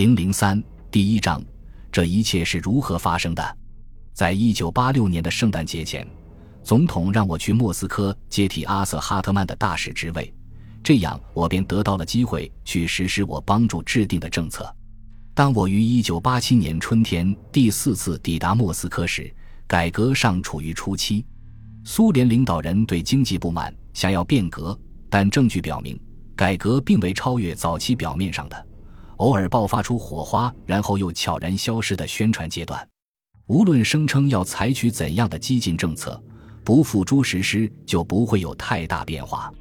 003第一章，这一切是如何发生的？在1986年的圣诞节前，总统让我去莫斯科接替阿瑟·哈特曼的大使职位，这样我便得到了机会去实施我帮助制定的政策。当我于1987年春天第四次抵达莫斯科时，改革尚处于初期。苏联领导人对经济不满，想要变革，但证据表明，改革并未超越早期表面上的偶尔爆发出火花然后又悄然消失的宣传阶段。无论声称要采取怎样的激进政策，不付诸实施就不会有太大变化。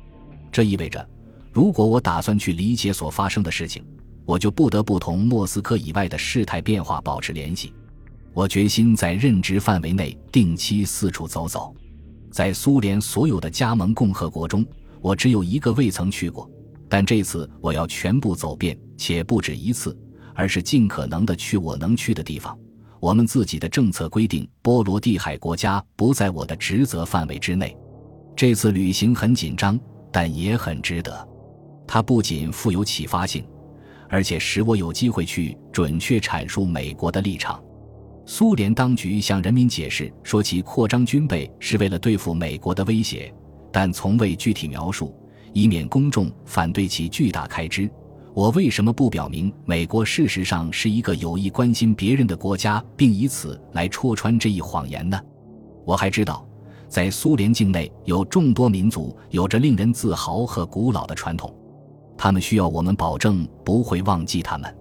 这意味着，如果我打算去理解所发生的事情，我就不得不同莫斯科以外的事态变化保持联系。我决心在任职范围内定期四处走走。在苏联所有的加盟共和国中，我只有一个未曾去过，但这次我要全部走遍，且不止一次，而是尽可能地去我能去的地方。我们自己的政策规定，波罗的海国家不在我的职责范围之内。这次旅行很紧张，但也很值得。它不仅富有启发性，而且使我有机会去准确阐述美国的立场。苏联当局向人民解释说其扩张军备是为了对付美国的威胁，但从未具体描述，以免公众反对其巨大开支。我为什么不表明美国事实上是一个有意关心别人的国家，并以此来戳穿这一谎言呢？我还知道，在苏联境内有众多民族有着令人自豪和古老的传统，他们需要我们保证不会忘记他们。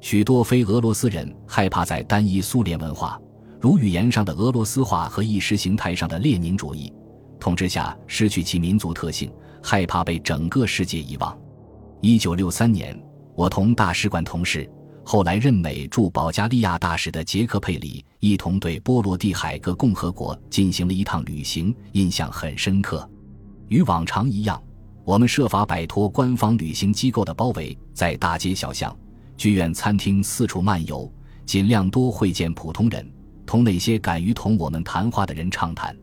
许多非俄罗斯人害怕在单一苏联文化，如语言上的俄罗斯化和意识形态上的列宁主义统治下失去其民族特性，害怕被整个世界遗忘。1963年，我同大使馆同事，后来任美驻保加利亚大使的杰克·佩里一同对波罗的海各共和国进行了一趟旅行，印象很深刻。与往常一样，我们设法摆脱官方旅行机构的包围，在大街小巷、剧院、餐厅四处漫游，尽量多会见普通人，同那些敢于同我们谈话的人畅谈。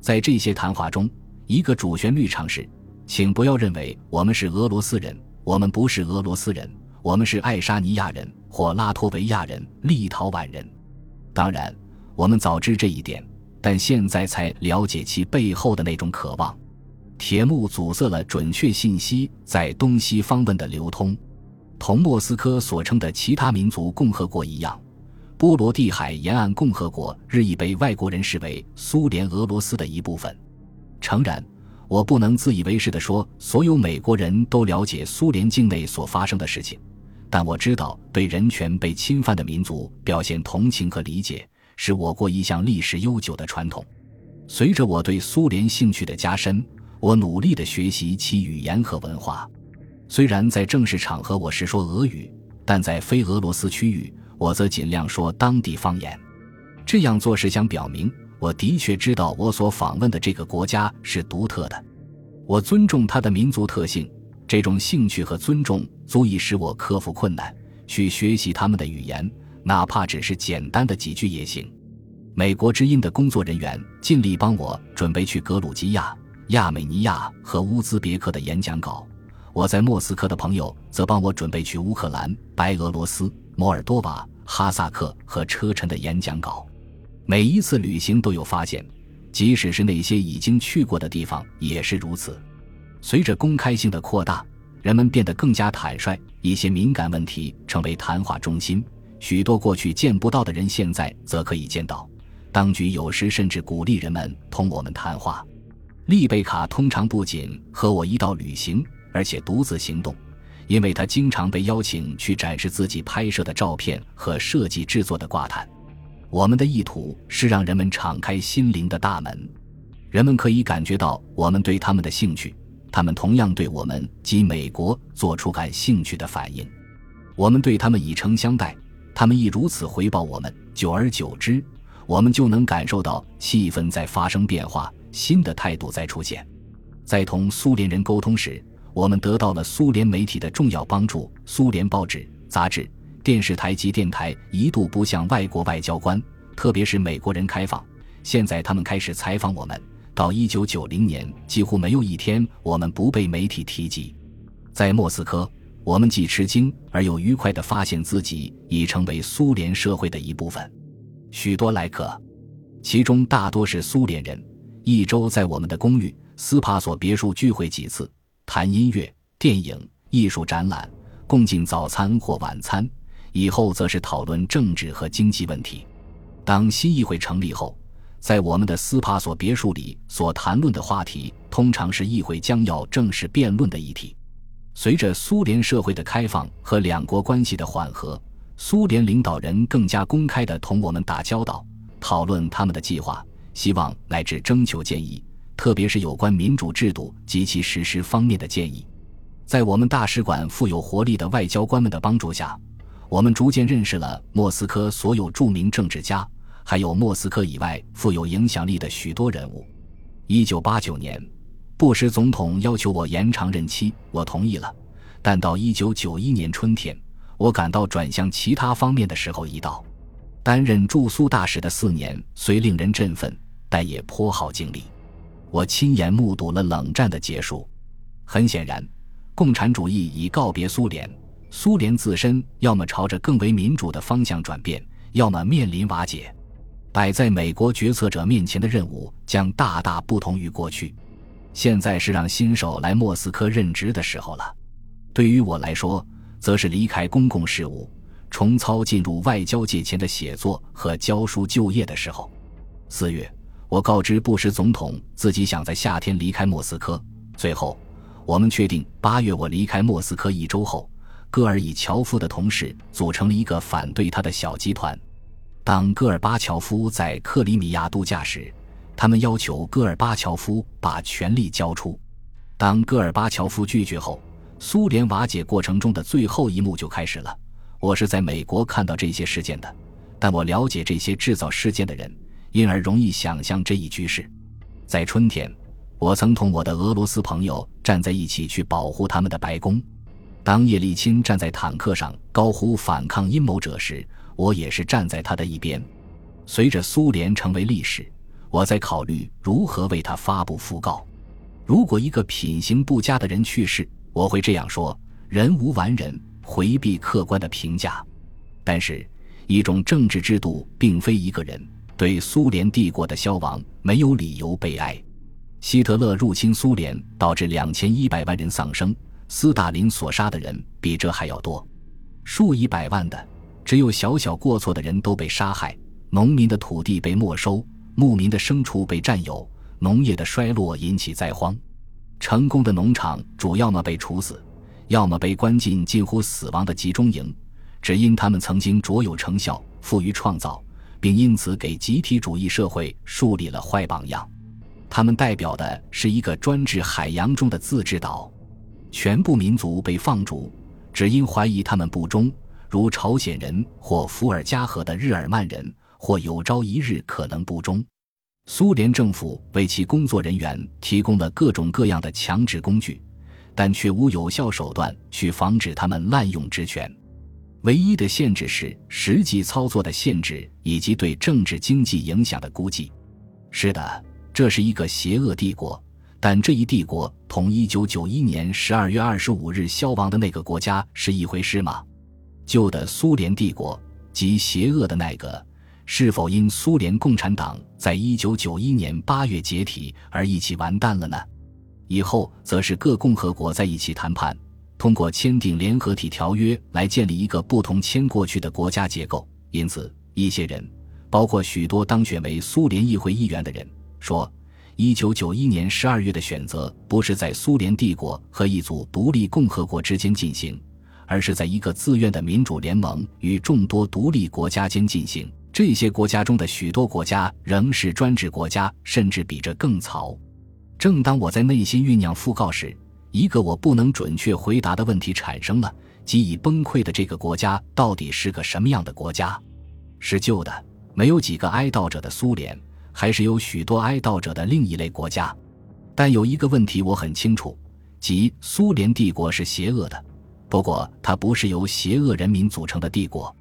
在这些谈话中，一个主旋律常是：请不要认为我们是俄罗斯人，我们不是俄罗斯人，我们是爱沙尼亚人或拉脱维亚人、立陶宛人。当然，我们早知这一点，但现在才了解其背后的那种渴望。铁幕阻塞了准确信息在东西方问的流通。同莫斯科所称的其他民族共和国一样，波罗的海沿岸共和国日益被外国人视为苏联俄罗斯的一部分。诚然，我不能自以为是地说所有美国人都了解苏联境内所发生的事情，但我知道对人权被侵犯的民族表现同情和理解是我国一项历史悠久的传统。随着我对苏联兴趣的加深，我努力地学习其语言和文化。虽然在正式场合我是说俄语，但在非俄罗斯区域我则尽量说当地方言。这样做是想表明我的确知道我所访问的这个国家是独特的，我尊重它的民族特性。这种兴趣和尊重足以使我克服困难，去学习他们的语言，哪怕只是简单的几句也行。美国之音的工作人员尽力帮我准备去格鲁吉亚、亚美尼亚和乌兹别克的演讲稿，我在莫斯科的朋友则帮我准备去乌克兰、白俄罗斯、摩尔多瓦、哈萨克和车臣的演讲稿。每一次旅行都有发现，即使是那些已经去过的地方也是如此。随着公开性的扩大，人们变得更加坦率，一些敏感问题成为谈话中心，许多过去见不到的人现在则可以见到。当局有时甚至鼓励人们同我们谈话。丽贝卡通常不仅和我一道旅行，而且独自行动，因为她经常被邀请去展示自己拍摄的照片和设计制作的挂毯。我们的意图是让人们敞开心灵的大门，人们可以感觉到我们对他们的兴趣，他们同样对我们及美国做出感兴趣的反应。我们对他们以诚相待，他们亦如此回报我们。久而久之，我们就能感受到气氛在发生变化，新的态度在出现。在同苏联人沟通时，我们得到了苏联媒体的重要帮助。苏联报纸、杂志、电视台及电台一度不向外国外交官，特别是美国人开放，现在他们开始采访我们。到1990年，几乎没有一天我们不被媒体提及。在莫斯科，我们既吃惊而又愉快地发现自己已成为苏联社会的一部分。许多来客，其中大多是苏联人，一周在我们的公寓斯帕索别墅聚会几次，谈音乐、电影、艺术展览，共进早餐或晚餐，以后则是讨论政治和经济问题。当新议会成立后，在我们的斯帕索别墅里所谈论的话题通常是议会将要正式辩论的议题。随着苏联社会的开放和两国关系的缓和，苏联领导人更加公开地同我们打交道，讨论他们的计划、希望乃至征求建议，特别是有关民主制度及其实施方面的建议。在我们大使馆富有活力的外交官们的帮助下，我们逐渐认识了莫斯科所有著名政治家，还有莫斯科以外富有影响力的许多人物。1989年，布什总统要求我延长任期，我同意了，但到1991年春天，我感到转向其他方面的时候已到。担任驻苏大使的4年虽令人振奋，但也颇耗精力。我亲眼目睹了冷战的结束。很显然，共产主义已告别苏联，苏联自身要么朝着更为民主的方向转变，要么面临瓦解。摆在美国决策者面前的任务将大大不同于过去。现在是让新手来莫斯科任职的时候了。对于我来说，则是离开公共事务，重操进入外交界前的写作和教书就业的时候。4月，我告知布什总统自己想在夏天离开莫斯科。最后，我们确定8月我离开莫斯科一周后，戈尔以乔夫的同事组成了一个反对他的小集团。当戈尔巴乔夫在克里米亚度假时，他们要求戈尔巴乔夫把权力交出。当戈尔巴乔夫拒绝后，苏联瓦解过程中的最后一幕就开始了。我是在美国看到这些事件的，但我了解这些制造事件的人，因而容易想象这一局势。在春天，我曾同我的俄罗斯朋友站在一起去保护他们的白宫。当叶利钦站在坦克上高呼反抗阴谋者时，我也是站在他的一边。随着苏联成为历史，我在考虑如何为他发布讣告。如果一个品行不佳的人去世，我会这样说：人无完人，回避客观的评价。但是，一种政治制度并非一个人，对苏联帝国的消亡没有理由悲哀。希特勒入侵苏联导致2100万人丧生，斯大林所杀的人比这还要多，数以百万的只有小小过错的人都被杀害，农民的土地被没收，牧民的牲畜被占有，农业的衰落引起灾荒，成功的农场主要么被处死，要么被关进近乎死亡的集中营，只因他们曾经卓有成效，富于创造，并因此给集体主义社会树立了坏榜样。他们代表的是一个专制海洋中的自治岛。全部民族被放逐，只因怀疑他们不忠，如朝鲜人或伏尔加河的日耳曼人，或有朝一日可能不忠。苏联政府为其工作人员提供了各种各样的强制工具，但却无有效手段去防止他们滥用职权。唯一的限制是实际操作的限制，以及对政治经济影响的估计。是的，这是一个邪恶帝国，但这一帝国同1991年12月25日消亡的那个国家是一回事吗？旧的苏联帝国，即邪恶的那个，是否因苏联共产党在1991年8月解体而一起完蛋了呢？以后则是各共和国在一起谈判，通过签订联合体条约来建立一个不同迁过去的国家结构。因此，一些人，包括许多当选为苏联议会议员的人，说1991年12月的选择不是在苏联帝国和一组独立共和国之间进行，而是在一个自愿的民主联盟与众多独立国家间进行。这些国家中的许多国家仍是专制国家，甚至比这更糙。正当我在内心酝酿讣告时，一个我不能准确回答的问题产生了，即已崩溃的这个国家到底是个什么样的国家？是旧的没有几个哀悼者的苏联，还是有许多哀悼者的另一类国家？但有一个问题我很清楚，即苏联帝国是邪恶的，不过它不是由邪恶人民组成的帝国。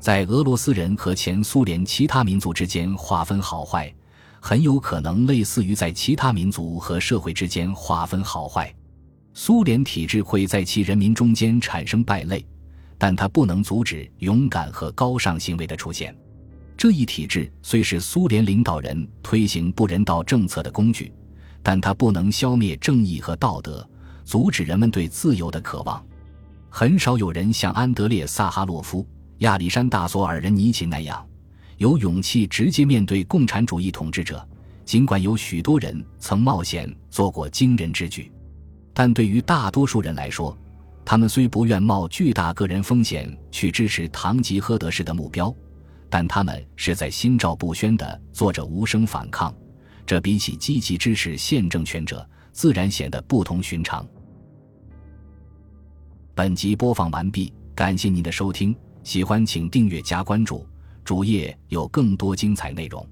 在俄罗斯人和前苏联其他民族之间划分好坏，很有可能类似于在其他民族和社会之间划分好坏。苏联体制会在其人民中间产生败类，但它不能阻止勇敢和高尚行为的出现。这一体制虽是苏联领导人推行不人道政策的工具，但它不能消灭正义和道德，阻止人们对自由的渴望。很少有人像安德烈·萨哈洛夫、亚历山大·索尔仁尼琴那样，有勇气直接面对共产主义统治者，尽管有许多人曾冒险做过惊人之举。但对于大多数人来说，他们虽不愿冒巨大个人风险去支持堂吉诃德式的目标，但他们是在心照不宣地做着无声反抗，这比起积极支持现政权者，自然显得不同寻常。本集播放完毕，感谢您的收听，喜欢请订阅加关注，主页有更多精彩内容。